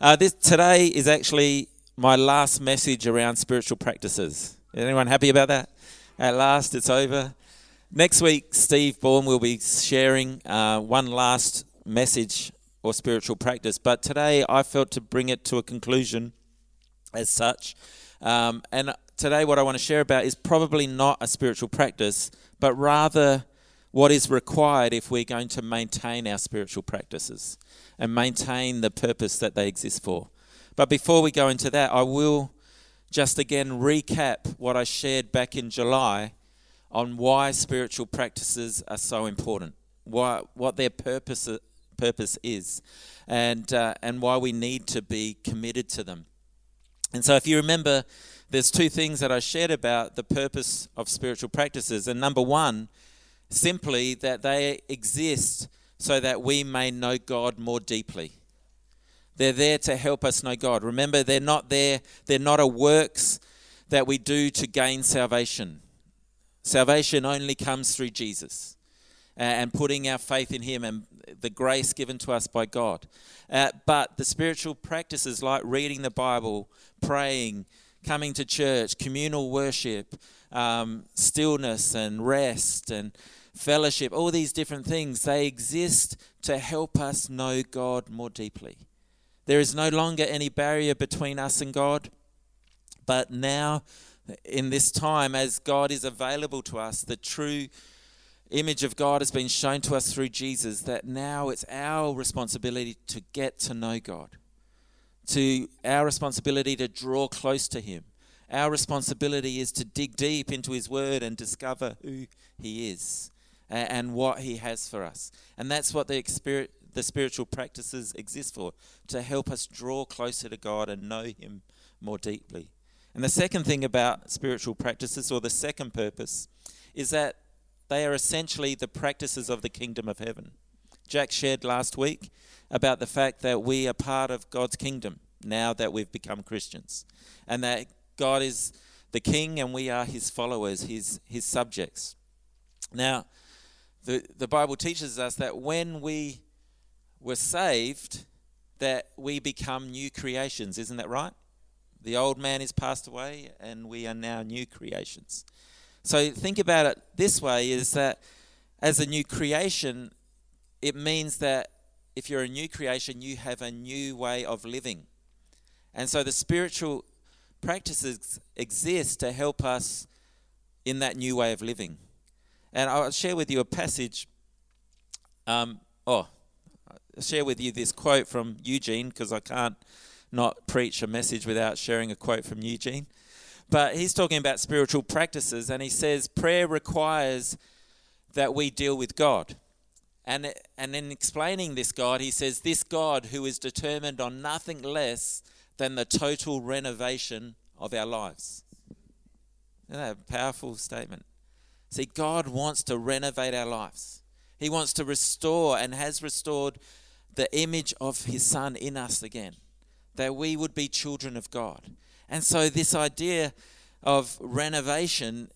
Today is actually my last message around spiritual practices. Is anyone happy about that? At last, it's over. Next week, Steve Bourne will be sharing one last message or spiritual practice. But today, I felt to bring it to a conclusion as such. And today, what I want to share about is probably not a spiritual practice, but rather what is required if we're going to maintain our spiritual practices and maintain the purpose that they exist for. But before we go into that, I will just again recap what I shared back in July on why spiritual practices are so important, what their purpose is, and why we need to be committed to them. And so if you remember, there's two things that I shared about the purpose of spiritual practices. And number one, simply that they exist so that we may know God more deeply. They're there to help us know God. Remember, they're not a works that we do to gain salvation. Salvation only comes through Jesus and putting our faith in Him and the grace given to us by God. But the spiritual practices like reading the Bible, praying, coming to church, communal worship, stillness and rest and fellowship, all these different things, they exist to help us know God more deeply. There is no longer any barrier between us and God, but now in this time, as God is available to us, the true image of God has been shown to us through Jesus, that now it's our responsibility to get to know God, to our responsibility to draw close to Him. Our responsibility is to dig deep into His Word and discover who He is and what He has for us. And that's what the spiritual practices exist for, to help us draw closer to God and know Him more deeply. And the second thing about spiritual practices, or the second purpose, is that they are essentially the practices of the kingdom of heaven. Jack shared last week about the fact that we are part of God's kingdom now that we've become Christians, and that God is the king and we are His followers, His subjects. Now, the Bible teaches us that when we were saved, that we become new creations. Isn't that right? The old man is passed away and we are now new creations. So think about it this way, is that as a new creation, it means that if you're a new creation, you have a new way of living. And so the spiritual practices exist to help us in that new way of living. And I'll share with you a passage. I'll share with you this quote from Eugene, because I can't not preach a message without sharing a quote from Eugene. But he's talking about spiritual practices, and he says, prayer requires that we deal with God. And in explaining this God, he says, this God who is determined on nothing less than the total renovation of our lives. Isn't that a powerful statement? See, God wants to renovate our lives. He wants to restore and has restored the image of His Son in us again, that we would be children of God. And so this idea of renovation,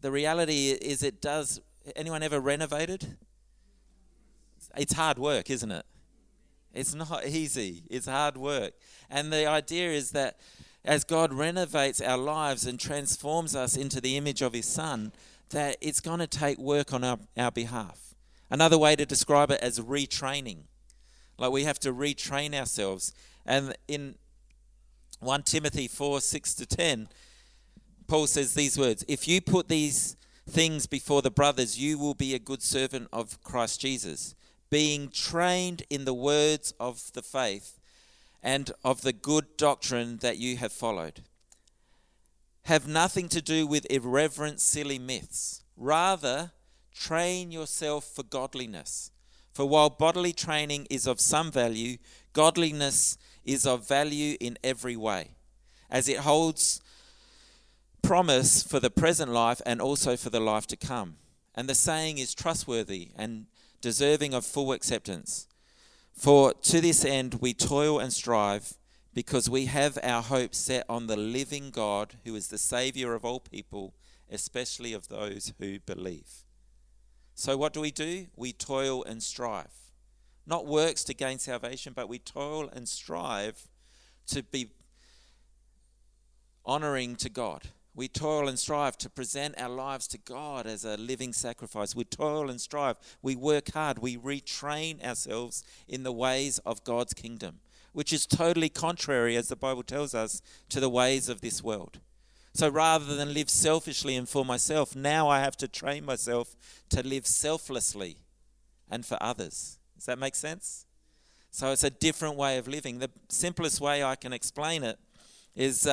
the reality is it does... Anyone ever renovated? It's hard work, isn't it? It's not easy. It's hard work. And the idea is that as God renovates our lives and transforms us into the image of His Son, that it's going to take work on our behalf. Another way to describe it as retraining. Like we have to retrain ourselves. And in 1 Timothy 4, 6-10, Paul says these words, if you put these things before the brothers, you will be a good servant of Christ Jesus, being trained in the words of the faith and of the good doctrine that you have followed. Have nothing to do with irreverent, silly myths. Rather, train yourself for godliness. For while bodily training is of some value, godliness is of value in every way, as it holds promise for the present life and also for the life to come. And the saying is trustworthy and deserving of full acceptance. For to this end we toil and strive, because we have our hope set on the living God, who is the Saviour of all people, especially of those who believe. So what do? We toil and strive. not works to gain salvation, but we toil and strive to be honoring to God. We toil and strive to present our lives to God as a living sacrifice. We toil and strive. We work hard. We retrain ourselves in the ways of God's kingdom, which is totally contrary, as the Bible tells us, to the ways of this world. So rather than live selfishly and for myself, now I have to train myself to live selflessly and for others. Does that make sense? So it's a different way of living. The simplest way I can explain it is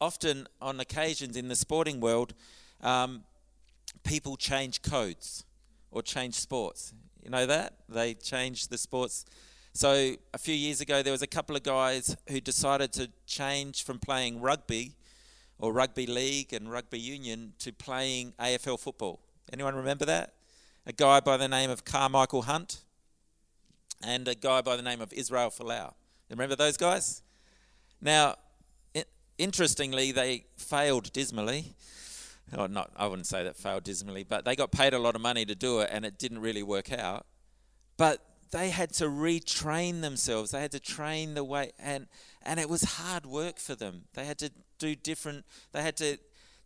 often on occasions in the sporting world, people change codes or change sports. You know that? They change the sports. So a few years ago, there was a couple of guys who decided to change from playing rugby or rugby league and rugby union to playing AFL football. Anyone remember that? A guy by the name of Carmichael Hunt and a guy by the name of Israel Folau. Remember those guys? Now, interestingly, they failed dismally. Or not, I wouldn't say that failed dismally, but they got paid a lot of money to do it and it didn't really work out. But they had to retrain themselves. They had to train the way, and it was hard work for them. They had to do different, they had to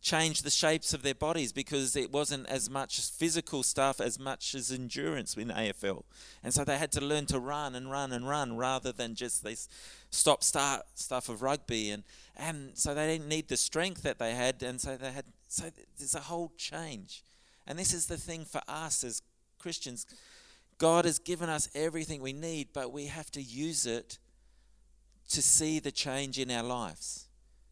change the shapes of their bodies because it wasn't as much physical stuff as much as endurance in AFL. And so they had to learn to run and run and run rather than just this stop-start stuff of rugby. And so they didn't need the strength that they had. And so they had, so there's a whole change. And this is the thing for us as Christians. God has given us everything we need, but we have to use it to see the change in our lives,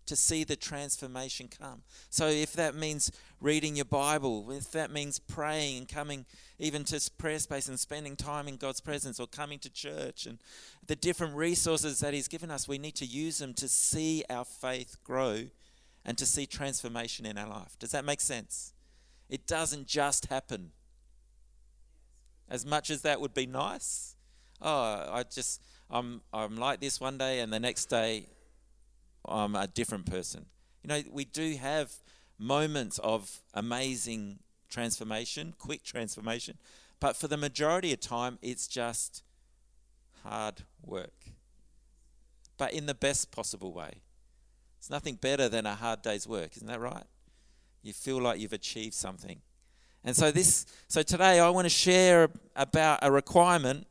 to see the transformation come. So if that means reading your Bible, if that means praying and coming even to prayer space and spending time in God's presence, or coming to church and the different resources that he's given us, we need to use them to see our faith grow and to see transformation in our life. Does that make sense? It doesn't just happen. As much as that would be nice, I'm like this one day and the next day I'm a different person. You know, we do have moments of amazing transformation, quick transformation, but for the majority of time, it's just hard work, but in the best possible way. It's nothing better than a hard day's work, isn't that right? You feel like you've achieved something. And so today I want to share about a requirement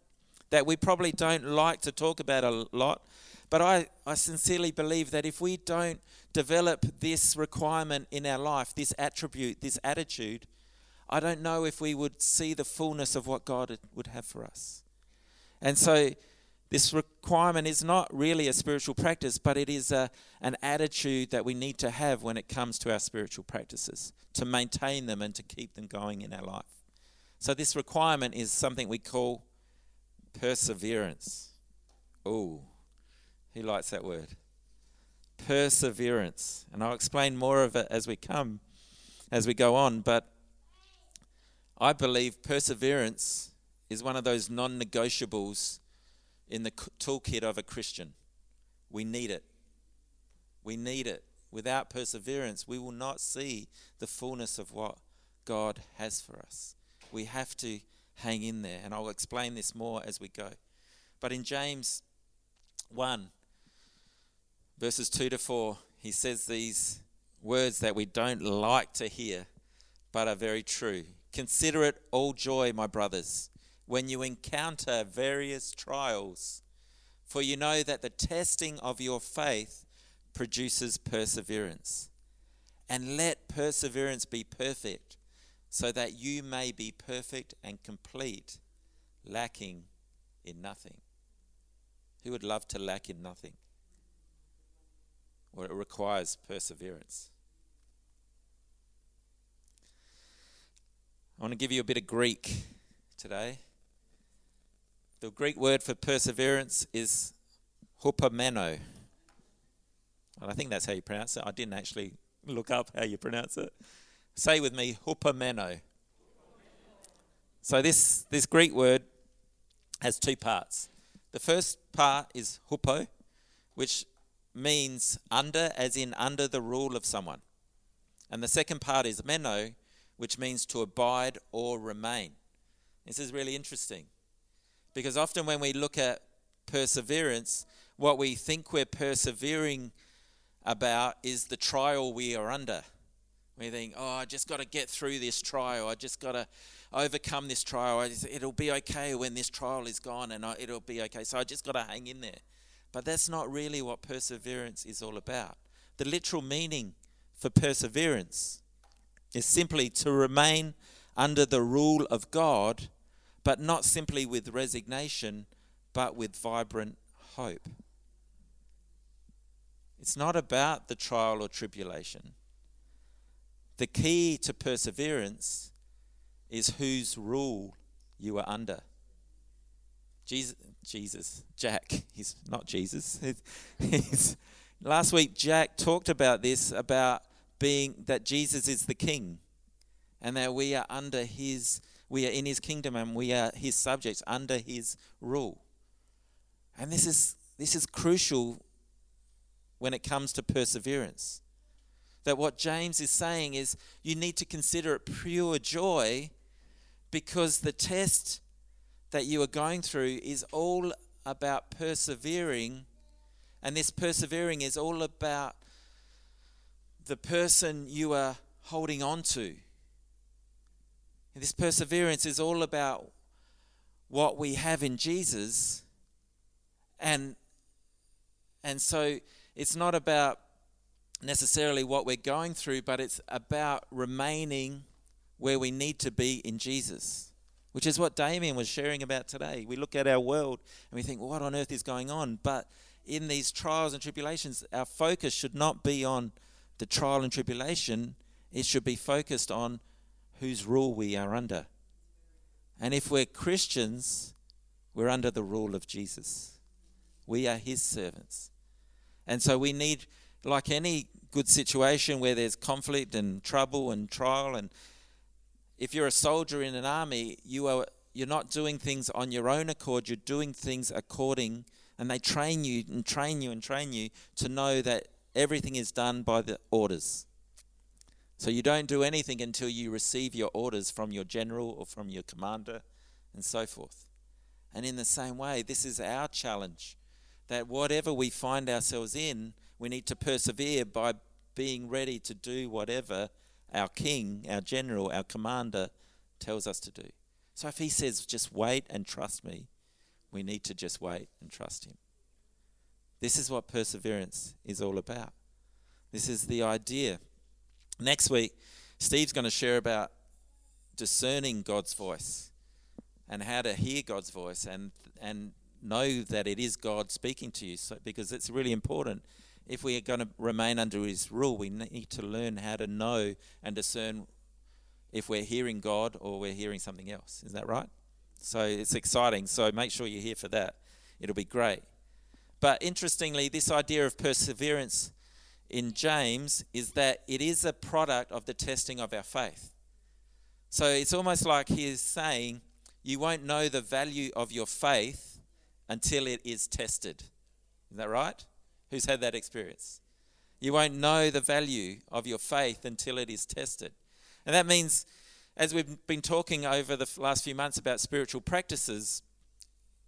that we probably don't like to talk about a lot, but I sincerely believe that if we don't develop this requirement in our life, this attribute, this attitude, I don't know if we would see the fullness of what God would have for us. And so this requirement is not really a spiritual practice, but it is an attitude that we need to have when it comes to our spiritual practices, to maintain them and to keep them going in our life. So this requirement is something we call perseverance. Oh, who likes that word? Perseverance. And I'll explain more of it as we go on, but I believe perseverance is one of those non-negotiables in the toolkit of a Christian. We need it. We need it. Without perseverance, we will not see the fullness of what God has for us. We have to hang in there, and I'll explain this more as we go. But in James 1, verses 2 to 4, he says these words that we don't like to hear, but are very true. Consider it all joy, my brothers, when you encounter various trials, for you know that the testing of your faith produces perseverance. And let perseverance be perfect, so that you may be perfect and complete, lacking in nothing. Who would love to lack in nothing? Well, it requires perseverance. I want to give you a bit of Greek today. The Greek word for perseverance is hupomeno. And I think that's how you pronounce it. I didn't actually look up how you pronounce it. Say with me, hupomeno. So this Greek word has two parts. The first part is hupo, which means under, as in under the rule of someone. And the second part is meno, which means to abide or remain. This is really interesting. Because often when we look at perseverance, what we think we're persevering about is the trial we are under. We think, oh, I just got to get through this trial. I just got to overcome this trial. It'll be okay when this trial is gone, and it'll be okay. So I just got to hang in there. But that's not really what perseverance is all about. The literal meaning for perseverance is simply to remain under the rule of God, but not simply with resignation, but with vibrant hope. It's not about the trial or tribulation. The key to perseverance is whose rule you are under. Jack, he's not Jesus. Last week, Jack talked about this, about being that Jesus is the king, and that we are under his, we are in his kingdom, and we are his subjects under his rule. And this is crucial when it comes to perseverance. That what James is saying is you need to consider it pure joy, because the test that you are going through is all about persevering, and this persevering is all about the person you are holding on to. And this perseverance is all about what we have in Jesus, and so it's not about necessarily what we're going through, but it's about remaining where we need to be in Jesus, which is what Damien was sharing about today. We look at our world and we think, well, what on earth is going on? But in these trials and tribulations, our focus should not be on the trial and tribulation. It should be focused on whose rule we are under. And if we're Christians, we're under the rule of Jesus. We are his servants. And so we need, like any good situation where there's conflict and trouble and trial, and if you're a soldier in an army, you're not doing things on your own accord. You're doing things according, and they train you and train you and train you to know that everything is done by the orders. So you don't do anything until you receive your orders from your general or from your commander and so forth. And in the same way, this is our challenge, that whatever we find ourselves in, we need to persevere by being ready to do whatever our king, our general, our commander tells us to do. So if he says, just wait and trust me, we need to just wait and trust him. This is what perseverance is all about. This is the idea. Next week, Steve's going to share about discerning God's voice and how to hear God's voice and know that it is God speaking to you, because it's really important. If we are going to remain under his rule, we need to learn how to know and discern if we're hearing God or we're hearing something else. Is that right? So it's exciting. So make sure you're here for that. It'll be great. But interestingly, this idea of perseverance in James is that it is a product of the testing of our faith. So it's almost like he is saying you won't know the value of your faith until it is tested. Is that right? Who's had that experience? You won't know the value of your faith until it is tested. And that means, as we've been talking over the last few months about spiritual practices,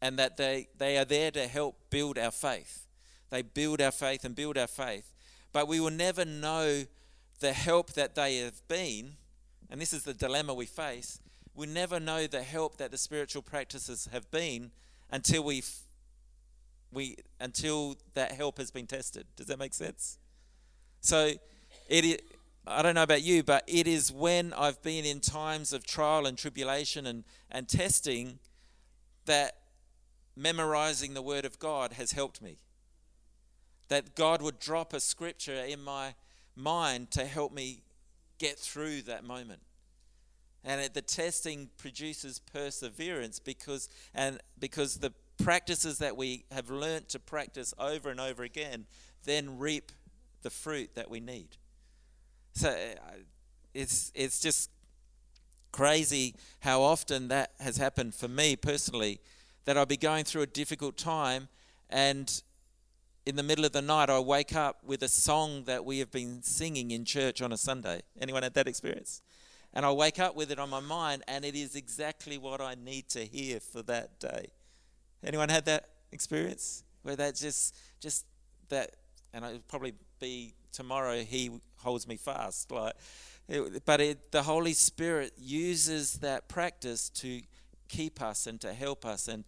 and that they are there to help build our faith. They build our faith and build our faith. But we will never know the help that they have been, and this is the dilemma we face, we'll never know the help that the spiritual practices have been until until that help has been tested. Does that make sense? So I don't know about you, but it is when I've been in times of trial and tribulation and testing that memorizing the word of God has helped me. That God would drop a scripture in my mind to help me get through that moment. And the testing produces perseverance because the practices that we have learnt to practice over and over again then reap the fruit that we need. So it's just crazy how often that has happened for me personally, that I'll be going through a difficult time, and in the middle of the night I wake up with a song that we have been singing in church on a Sunday. Anyone had that experience? And I wake up with it on my mind, and it is exactly what I need to hear for that day. Anyone had that experience where that just that, and it would probably be tomorrow he holds me fast, like. The Holy Spirit uses that practice to keep us and to help us and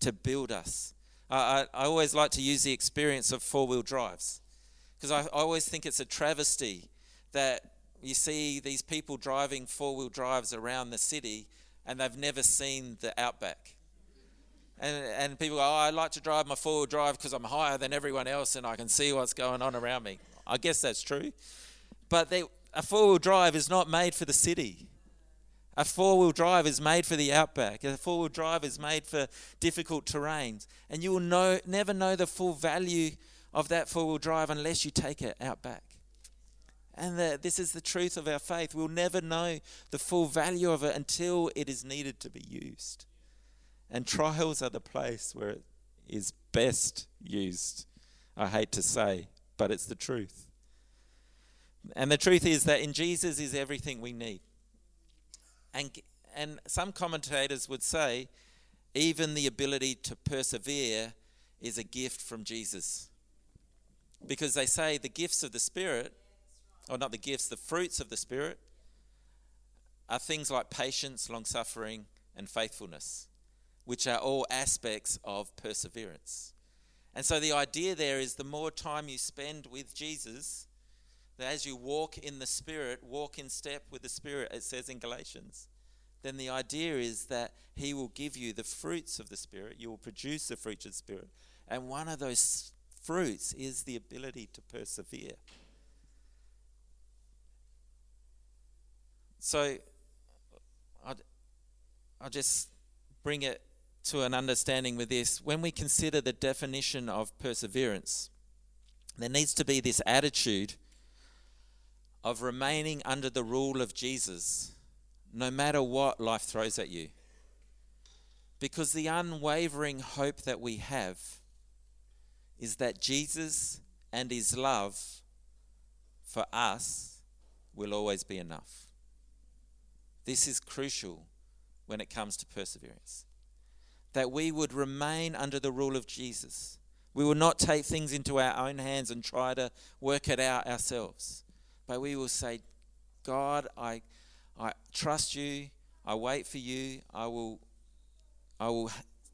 to build us. I always like to use the experience of four-wheel drives, because I always think it's a travesty that you see these people driving four-wheel drives around the city and they've never seen the outback. And people go, oh, I like to drive my four-wheel drive because I'm higher than everyone else and I can see what's going on around me. I guess that's true. But a four-wheel drive is not made for the city. A four-wheel drive is made for the outback. A four-wheel drive is made for difficult terrains. And you will never know the full value of that four-wheel drive unless you take it outback. And this is the truth of our faith. We'll never know the full value of it until it is needed to be used. And trials are the place where it is best used. I hate to say, but it's the truth. And the truth is that in Jesus is everything we need. And some commentators would say, even the ability to persevere is a gift from Jesus. Because they say the gifts of the Spirit, or not the gifts, the fruits of the Spirit, are things like patience, long-suffering, and faithfulness, which are all aspects of perseverance. And so the idea there is the more time you spend with Jesus, that as you walk in the Spirit, walk in step with the Spirit, it says in Galatians, then the idea is that he will give you the fruits of the Spirit, you will produce the fruits of the Spirit. And one of those fruits is the ability to persevere. So I'll just bring it to an understanding with this. When we consider the definition of perseverance, there needs to be this attitude of remaining under the rule of Jesus, no matter what life throws at you. Because the unwavering hope that we have is that Jesus and his love for us will always be enough. This is crucial when it comes to perseverance. That we would remain under the rule of Jesus. We will not take things into our own hands and try to work it out ourselves. But we will say, God, I trust you, I wait for you, I will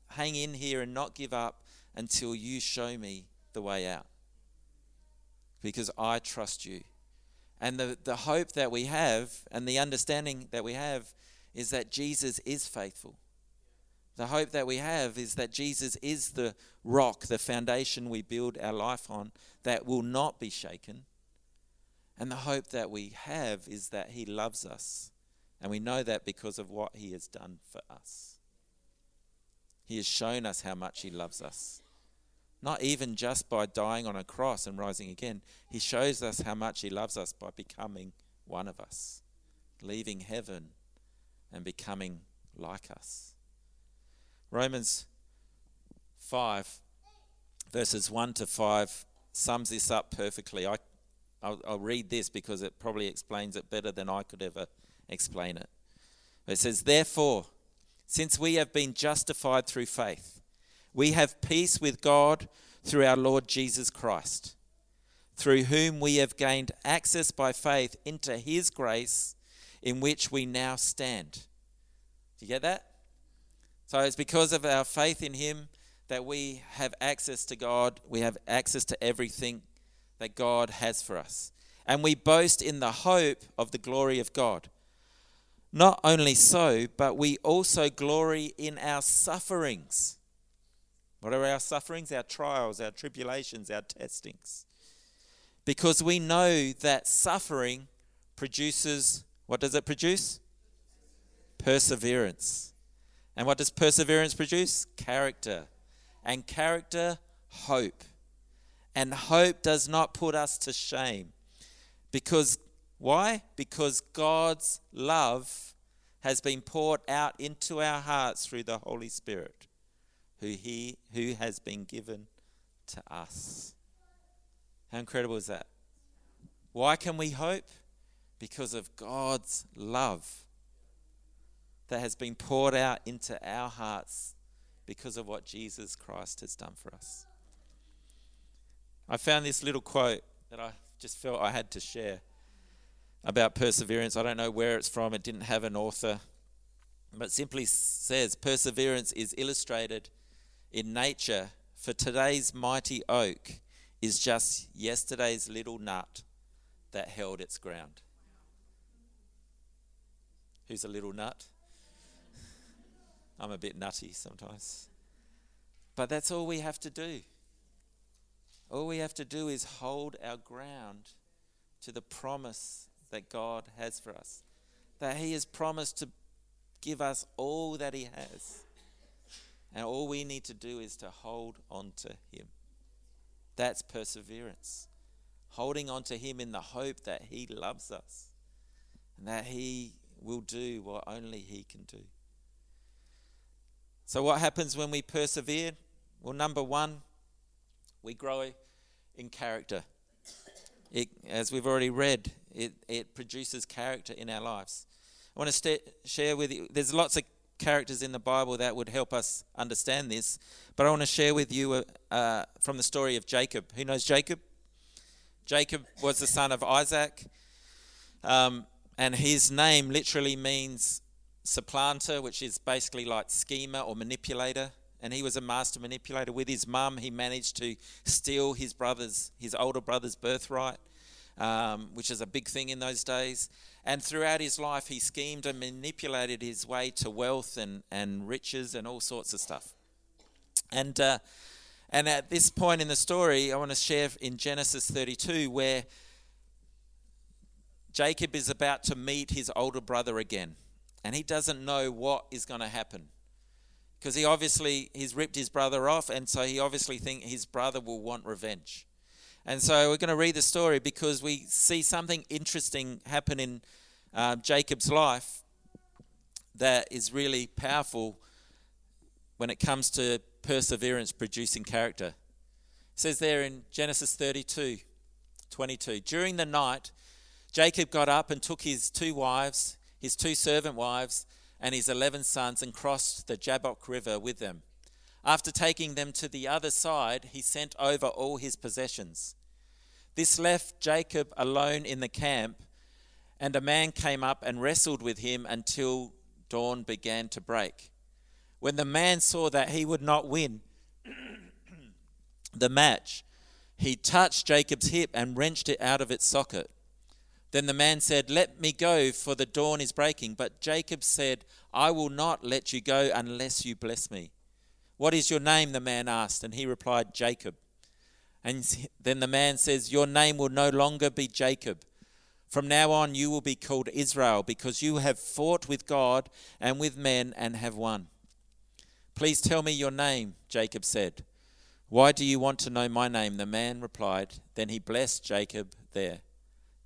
hang in here and not give up until you show me the way out. Because I trust you. And the hope that we have and the understanding that we have is that Jesus is faithful. The hope that we have is that Jesus is the rock, the foundation we build our life on that will not be shaken. And the hope that we have is that he loves us. And we know that because of what he has done for us. He has shown us how much he loves us. Not even just by dying on a cross and rising again. He shows us how much he loves us by becoming one of us. Leaving heaven and becoming like us. Romans 5 verses 1 to 5 sums this up perfectly. I'll read this because it probably explains it better than I could ever explain it. It says, therefore, since we have been justified through faith, we have peace with God through our Lord Jesus Christ, through whom we have gained access by faith into his grace in which we now stand. Do you get that? So it's because of our faith in him that we have access to God, we have access to everything that God has for us. And we boast in the hope of the glory of God. Not only so, but we also glory in our sufferings. What are our sufferings? Our trials, our tribulations, our testings. Because we know that suffering produces, what does it produce? Perseverance. And what does perseverance produce? Character. And character, hope. And hope does not put us to shame. Because, why? Because God's love has been poured out into our hearts through the Holy Spirit, who has been given to us. How incredible is that? Why can we hope? Because of God's love that has been poured out into our hearts because of what Jesus Christ has done for us. I found this little quote that I just felt I had to share about perseverance. I don't know where it's from. It didn't have an author. But it simply says, perseverance is illustrated in nature, for today's mighty oak is just yesterday's little nut that held its ground. Who's a little nut? I'm a bit nutty sometimes. But that's all we have to do. All we have to do is hold our ground to the promise that God has for us, that He has promised to give us all that He has. And all we need to do is to hold on to Him. That's perseverance. Holding on to Him in the hope that He loves us and that He will do what only He can do. So what happens when we persevere? Well, number one, we grow in character. As we've already read, it produces character in our lives. I want to share with you, there's lots of characters in the Bible that would help us understand this, but I want to share with you from the story of Jacob. Who knows Jacob? Jacob was the son of Isaac, and his name literally means supplanter, which is basically like schemer or manipulator, and he was a master manipulator. With his mum, he managed to steal his older brother's birthright, which is a big thing in those days. And throughout his life, he schemed and manipulated his way to wealth and riches and all sorts of stuff. And at this point in the story, I want to share in Genesis 32, where Jacob is about to meet his older brother again. And he doesn't know what is going to happen, because he's ripped his brother off, and so he obviously thinks his brother will want revenge. And so we're going to read the story because we see something interesting happen in Jacob's life that is really powerful when it comes to perseverance producing character. It says there in Genesis 32:22, during the night, Jacob got up and took his two wives, his two servant wives, and his 11 sons and crossed the Jabbok River with them. After taking them to the other side, he sent over all his possessions. This left Jacob alone in the camp, and a man came up and wrestled with him until dawn began to break. When the man saw that he would not win the match, he touched Jacob's hip and wrenched it out of its socket. Then the man said, "Let me go, for the dawn is breaking." But Jacob said, "I will not let you go unless you bless me." "What is your name?" the man asked, and he replied, "Jacob." And then the man says, "Your name will no longer be Jacob. From now on you will be called Israel, because you have fought with God and with men and have won." "Please tell me your name," Jacob said. "Why do you want to know my name?" the man replied. Then he blessed Jacob there.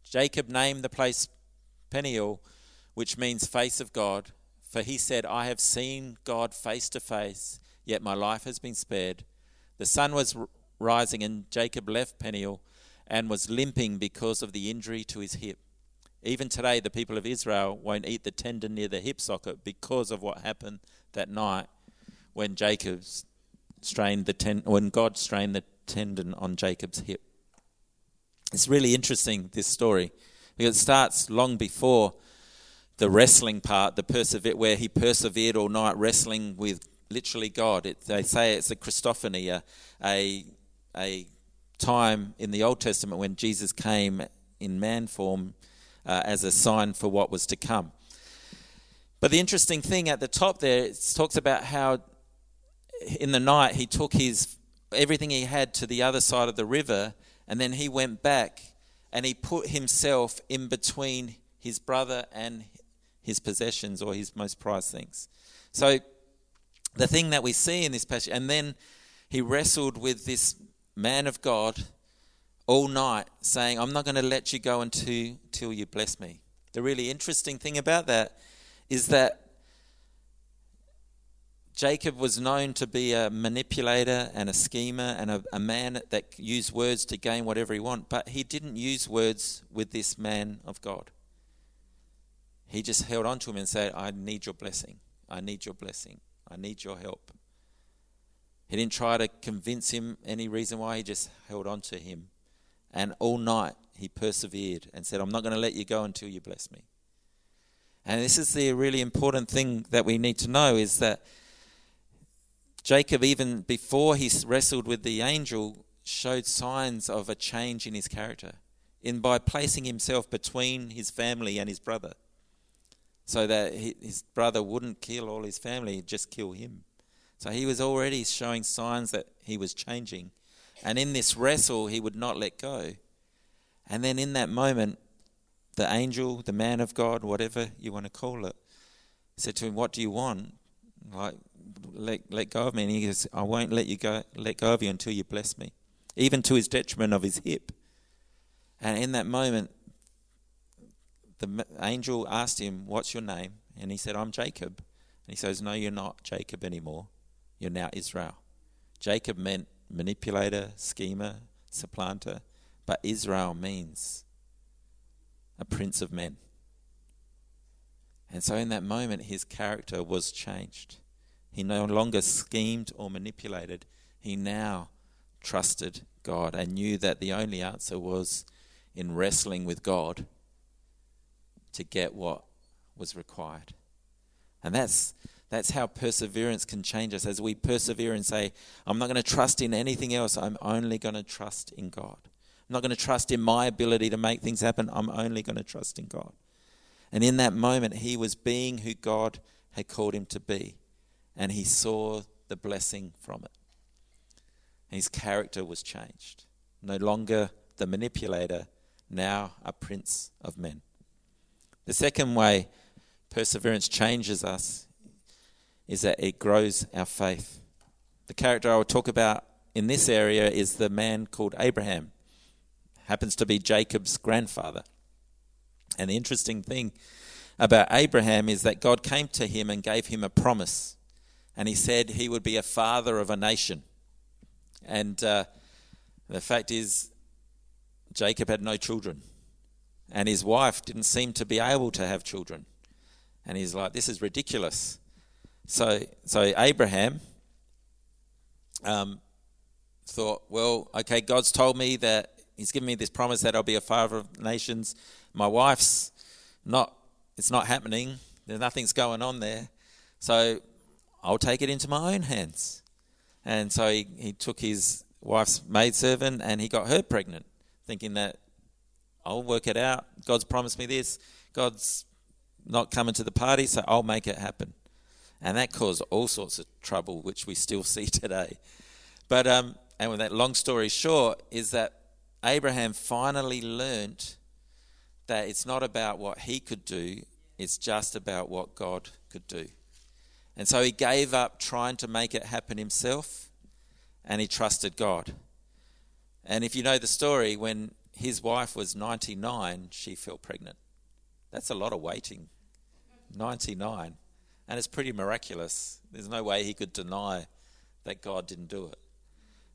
Jacob named the place Peniel, which means face of God, for he said, "I have seen God face to face, yet my life has been spared." The sun was rising, and Jacob left Peniel and was limping because of the injury to his hip. Even today, the people of Israel won't eat the tendon near the hip socket because of what happened that night when God strained the tendon on Jacob's hip. It's really interesting, this story, because it starts long before the wrestling part, where he persevered all night wrestling with literally God. They say it's a Christophany, a time in the Old Testament when Jesus came in man form as a sign for what was to come. But the interesting thing at the top there, it talks about how in the night he took everything he had to the other side of the river, and then he went back and he put himself in between his brother and his possessions, or his most prized things. So the thing that we see in this passage, and then he wrestled with this man of God all night, saying, "I'm not going to let you go until you bless me." The really interesting thing about that is that Jacob was known to be a manipulator and a schemer and a man that used words to gain whatever he wanted, but he didn't use words with this man of God. He just held on to him and said, "I need your blessing. I need your blessing. I need your help." He didn't try to convince him any reason why. He just held on to him. And all night he persevered and said, I'm not going to let you go until you bless me. And this is the really important thing that we need to know, is that Jacob, even before he wrestled with the angel, showed signs of a change in his character, in by placing himself between his family and his brother, so that his brother wouldn't kill all his family, he'd just kill him. So he was already showing signs that he was changing. And in this wrestle, he would not let go. And then in that moment, the angel, the man of God, whatever you want to call it, said to him, what do you want? Like, let go of me. And he goes, I won't let go of you until you bless me, even to his detriment of his hip. And in that moment, the angel asked him, what's your name? And he said, I'm Jacob. And he says, no, you're not Jacob anymore. You're now Israel. Jacob meant manipulator, schemer, supplanter, but Israel means a prince of men. And so in that moment, his character was changed. He no longer schemed or manipulated. He now trusted God and knew that the only answer was in wrestling with God to get what was required. And that's how perseverance can change us. As we persevere and say, I'm not going to trust in anything else. I'm only going to trust in God. I'm not going to trust in my ability to make things happen. I'm only going to trust in God. And in that moment, he was being who God had called him to be. And he saw the blessing from it. And his character was changed. No longer the manipulator, now a prince of men. The second way perseverance changes us is that it grows our faith. The character I will talk about in this area is the man called Abraham. Happens to be Jacob's grandfather. And the interesting thing about Abraham is that God came to him and gave him a promise. And he said he would be a father of a nation. And the fact is, Jacob had no children. And his wife didn't seem to be able to have children. And he's like, this is ridiculous. So Abraham thought, well, okay, God's told me that he's given me this promise that I'll be a father of nations. My wife's not, it's not happening. Nothing's going on there. So I'll take it into my own hands. And so he took his wife's maidservant and he got her pregnant, thinking that I'll work it out. God's promised me this. God's not coming to the party, so I'll make it happen. And that caused all sorts of trouble, which we still see today. But and with that long story short, is that Abraham finally learnt that it's not about what he could do, it's just about what God could do. And so he gave up trying to make it happen himself, and he trusted God. And if you know the story, when his wife was 99, she fell pregnant. That's a lot of waiting, 99. And it's pretty miraculous. There's no way he could deny that God didn't do it.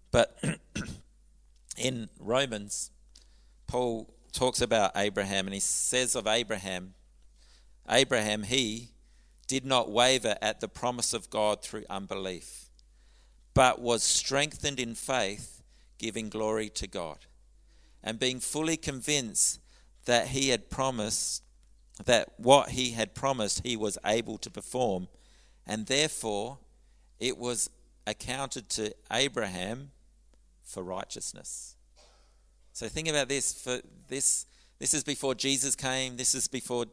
But in Romans, Paul talks about Abraham, and he says of Abraham, he did not waver at the promise of God through unbelief, but was strengthened in faith, giving glory to God, and being fully convinced that he had promised, that what he had promised he was able to perform, and therefore it was accounted to Abraham for righteousness. So think about this. For this is before Jesus came. This is before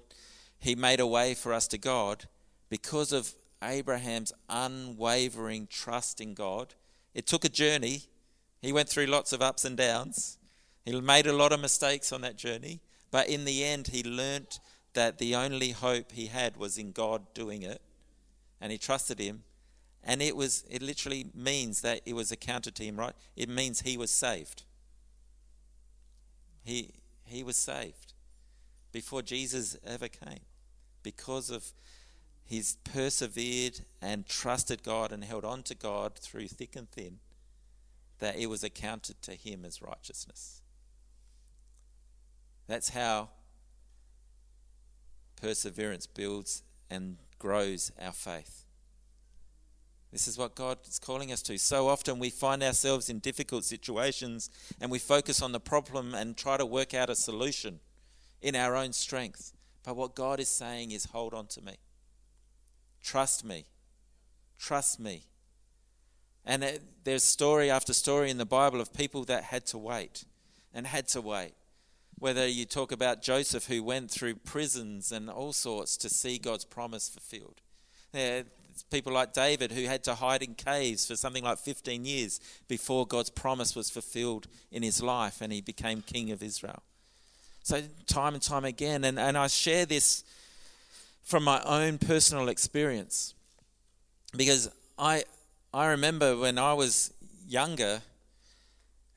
he made a way for us to God. Because of Abraham's unwavering trust in God, it took a journey. He went through lots of ups and downs. He made a lot of mistakes on that journey. But in the end, he learnt that the only hope he had was in God doing it, and he trusted him, and it literally means that it was accounted to him, right? It means he was saved. He was saved before Jesus ever came, because of his persevered and trusted God and held on to God through thick and thin, that it was accounted to him as righteousness. That's how perseverance builds and grows our faith. This is what God is calling us to. So often we find ourselves in difficult situations and we focus on the problem and try to work out a solution in our own strength. But what God is saying is, hold on to me. Trust me. Trust me. And there's story after story in the Bible of people that had to wait and had to wait. Whether you talk about Joseph, who went through prisons and all sorts to see God's promise fulfilled. There's people like David who had to hide in caves for something like 15 years before God's promise was fulfilled in his life and he became king of Israel. So time and time again, and I share this from my own personal experience, because I remember when I was younger,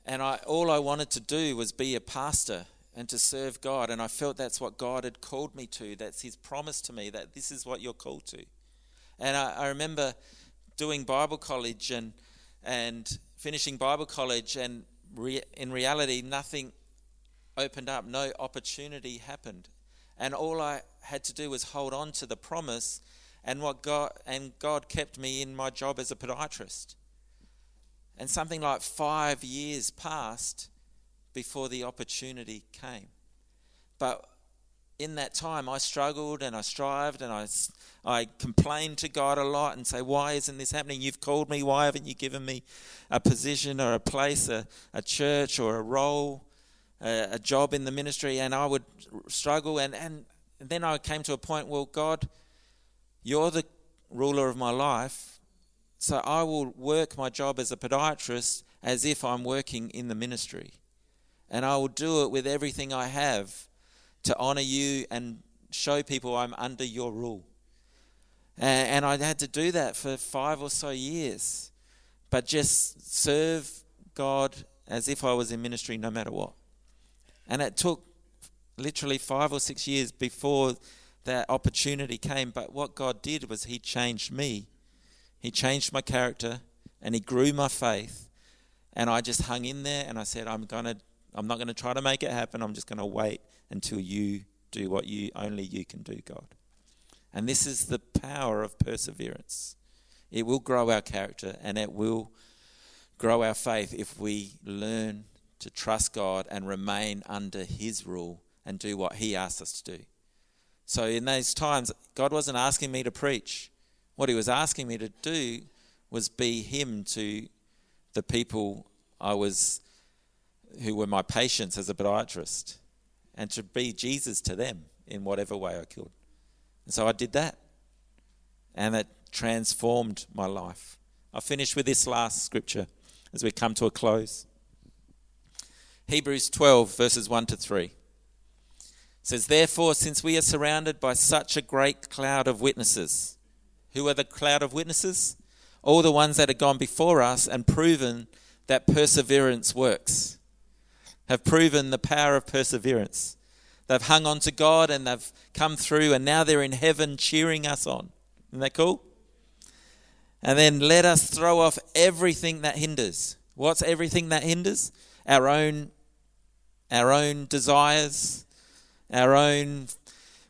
and all I wanted to do was be a pastor and to serve God, and I felt that's what God had called me to. That's his promise to me, that this is what you're called to. And I remember doing Bible college and finishing Bible college, and in reality nothing opened up, no opportunity happened, and all I had to do was hold on to the promise. And God kept me in my job as a podiatrist. And something like 5 years passed before the opportunity came. But in that time, I struggled and I strived and I complained to God a lot and say, why isn't this happening? You've called me. Why haven't you given me a position or a place, a church or a role, a job in the ministry? And I would struggle. And then I came to a point, well, God, you're the ruler of my life, so I will work my job as a podiatrist as if I'm working in the ministry. And I will do it with everything I have to honour you and show people I'm under your rule. And I had to do that for 5 or so years, but just serve God as if I was in ministry no matter what. And it took literally 5 or 6 years before that opportunity came. But what God did was he changed me. He changed my character and he grew my faith. And I just hung in there and I said, I'm not going to try to make it happen. I'm just going to wait until you do what only you can do, God. And this is the power of perseverance. It will grow our character and it will grow our faith if we learn to trust God and remain under his rule and do what he asks us to do. So in those times, God wasn't asking me to preach. What he was asking me to do was be him to the people who were my patients as a podiatrist, and to be Jesus to them in whatever way I could. And so I did that, and that transformed my life. I'll finish with this last scripture as we come to a close. Hebrews 12, verses 1 to 3. It says, therefore, since we are surrounded by such a great cloud of witnesses. Who are the cloud of witnesses? All the ones that have gone before us and proven that perseverance works, have proven the power of perseverance. They've hung on to God and they've come through, and now they're in heaven cheering us on. Isn't that cool? And then let us throw off everything that hinders. What's everything that hinders? Our own desires, our own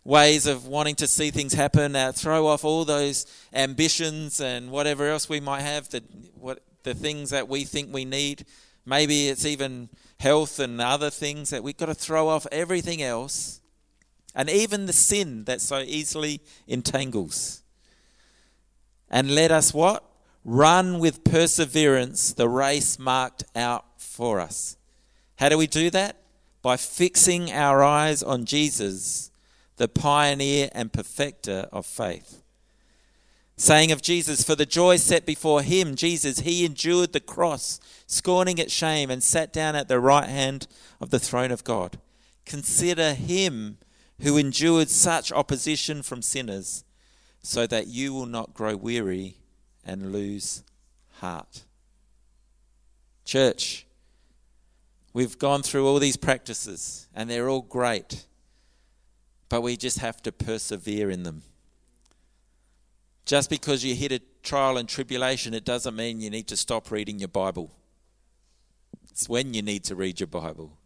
ways of wanting to see things happen, throw off all those ambitions and whatever else we might have, the things that we think we need. Maybe it's even health and other things that we've got to throw off, everything else, and even the sin that so easily entangles. And let us what? Run with perseverance the race marked out for us. How do we do that? By fixing our eyes on Jesus, the pioneer and perfecter of faith. Saying of Jesus, for the joy set before him, Jesus, he endured the cross, scorning its shame, and sat down at the right hand of the throne of God. Consider him who endured such opposition from sinners, so that you will not grow weary and lose heart. Church, we've gone through all these practices and they're all great, but we just have to persevere in them. Just because you hit a trial and tribulation, it doesn't mean you need to stop reading your Bible. It's when you need to read your Bible.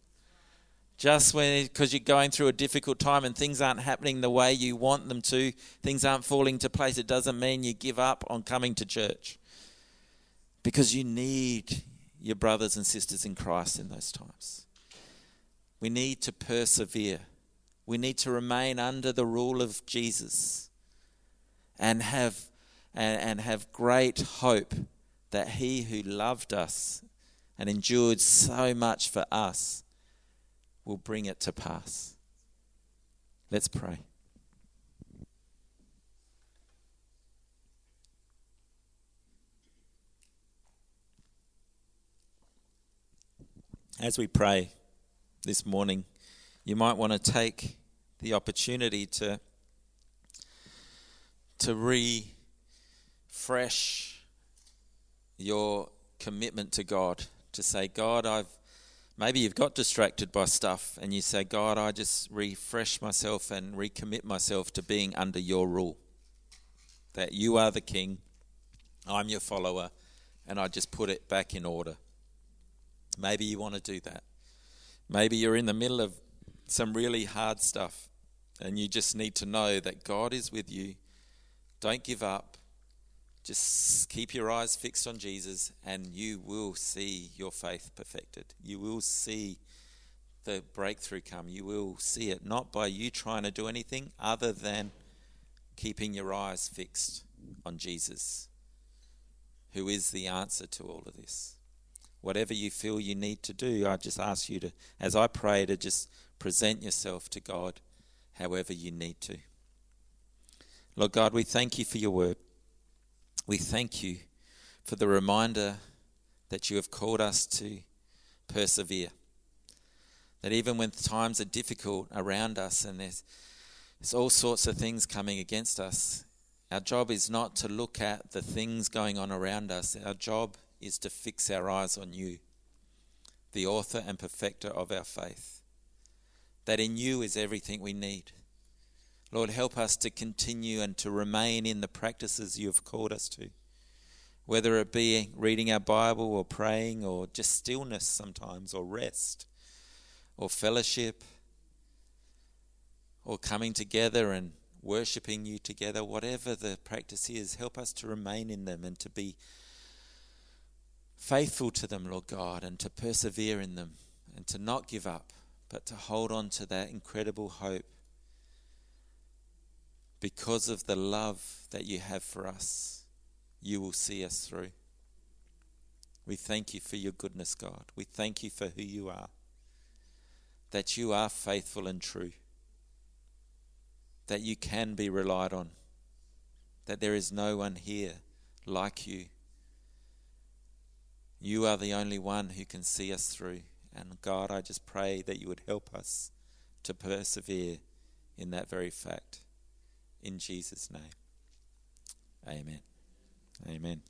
Just because you're going through a difficult time and things aren't happening the way you want them to, things aren't falling into place, it doesn't mean you give up on coming to church. because you need your brothers and sisters in Christ in those times. We need to persevere. We need to remain under the rule of Jesus and have great hope that he who loved us and endured so much for us will bring it to pass. Let's pray. As we pray this morning, you might want to take the opportunity to refresh your commitment to God, to say, God, maybe you've got distracted by stuff and you say, God, I just refresh myself and recommit myself to being under your rule, that you are the king, I'm your follower, and I just put it back in order. Maybe you want to do that. Maybe you're in the middle of some really hard stuff and you just need to know that God is with you. Don't give up. Just keep your eyes fixed on Jesus and you will see your faith perfected. You will see the breakthrough come. You will see it not by you trying to do anything other than keeping your eyes fixed on Jesus, who is the answer to all of this. Whatever you feel you need to do, I just ask you to, as I pray, to just present yourself to God however you need to. Lord God, we thank you for your word. We thank you for the reminder that you have called us to persevere. That even when times are difficult around us and there's all sorts of things coming against us, our job is not to look at the things going on around us. Our job is to fix our eyes on you, the author and perfecter of our faith, that in you is everything we need. Lord, help us to continue and to remain in the practices you have called us to, whether it be reading our Bible or praying or just stillness sometimes or rest or fellowship or coming together and worshipping you together. Whatever the practice is, help us to remain in them and to be faithful to them, Lord God, and to persevere in them and to not give up, but to hold on to that incredible hope because of the love that you have for us. You will see us through. We thank you for your goodness, God. We thank you for who you are, that you are faithful and true, that you can be relied on, that there is no one here like you. You are the only one who can see us through. And God, I just pray that you would help us to persevere in that very fact. In Jesus' name. Amen. Amen.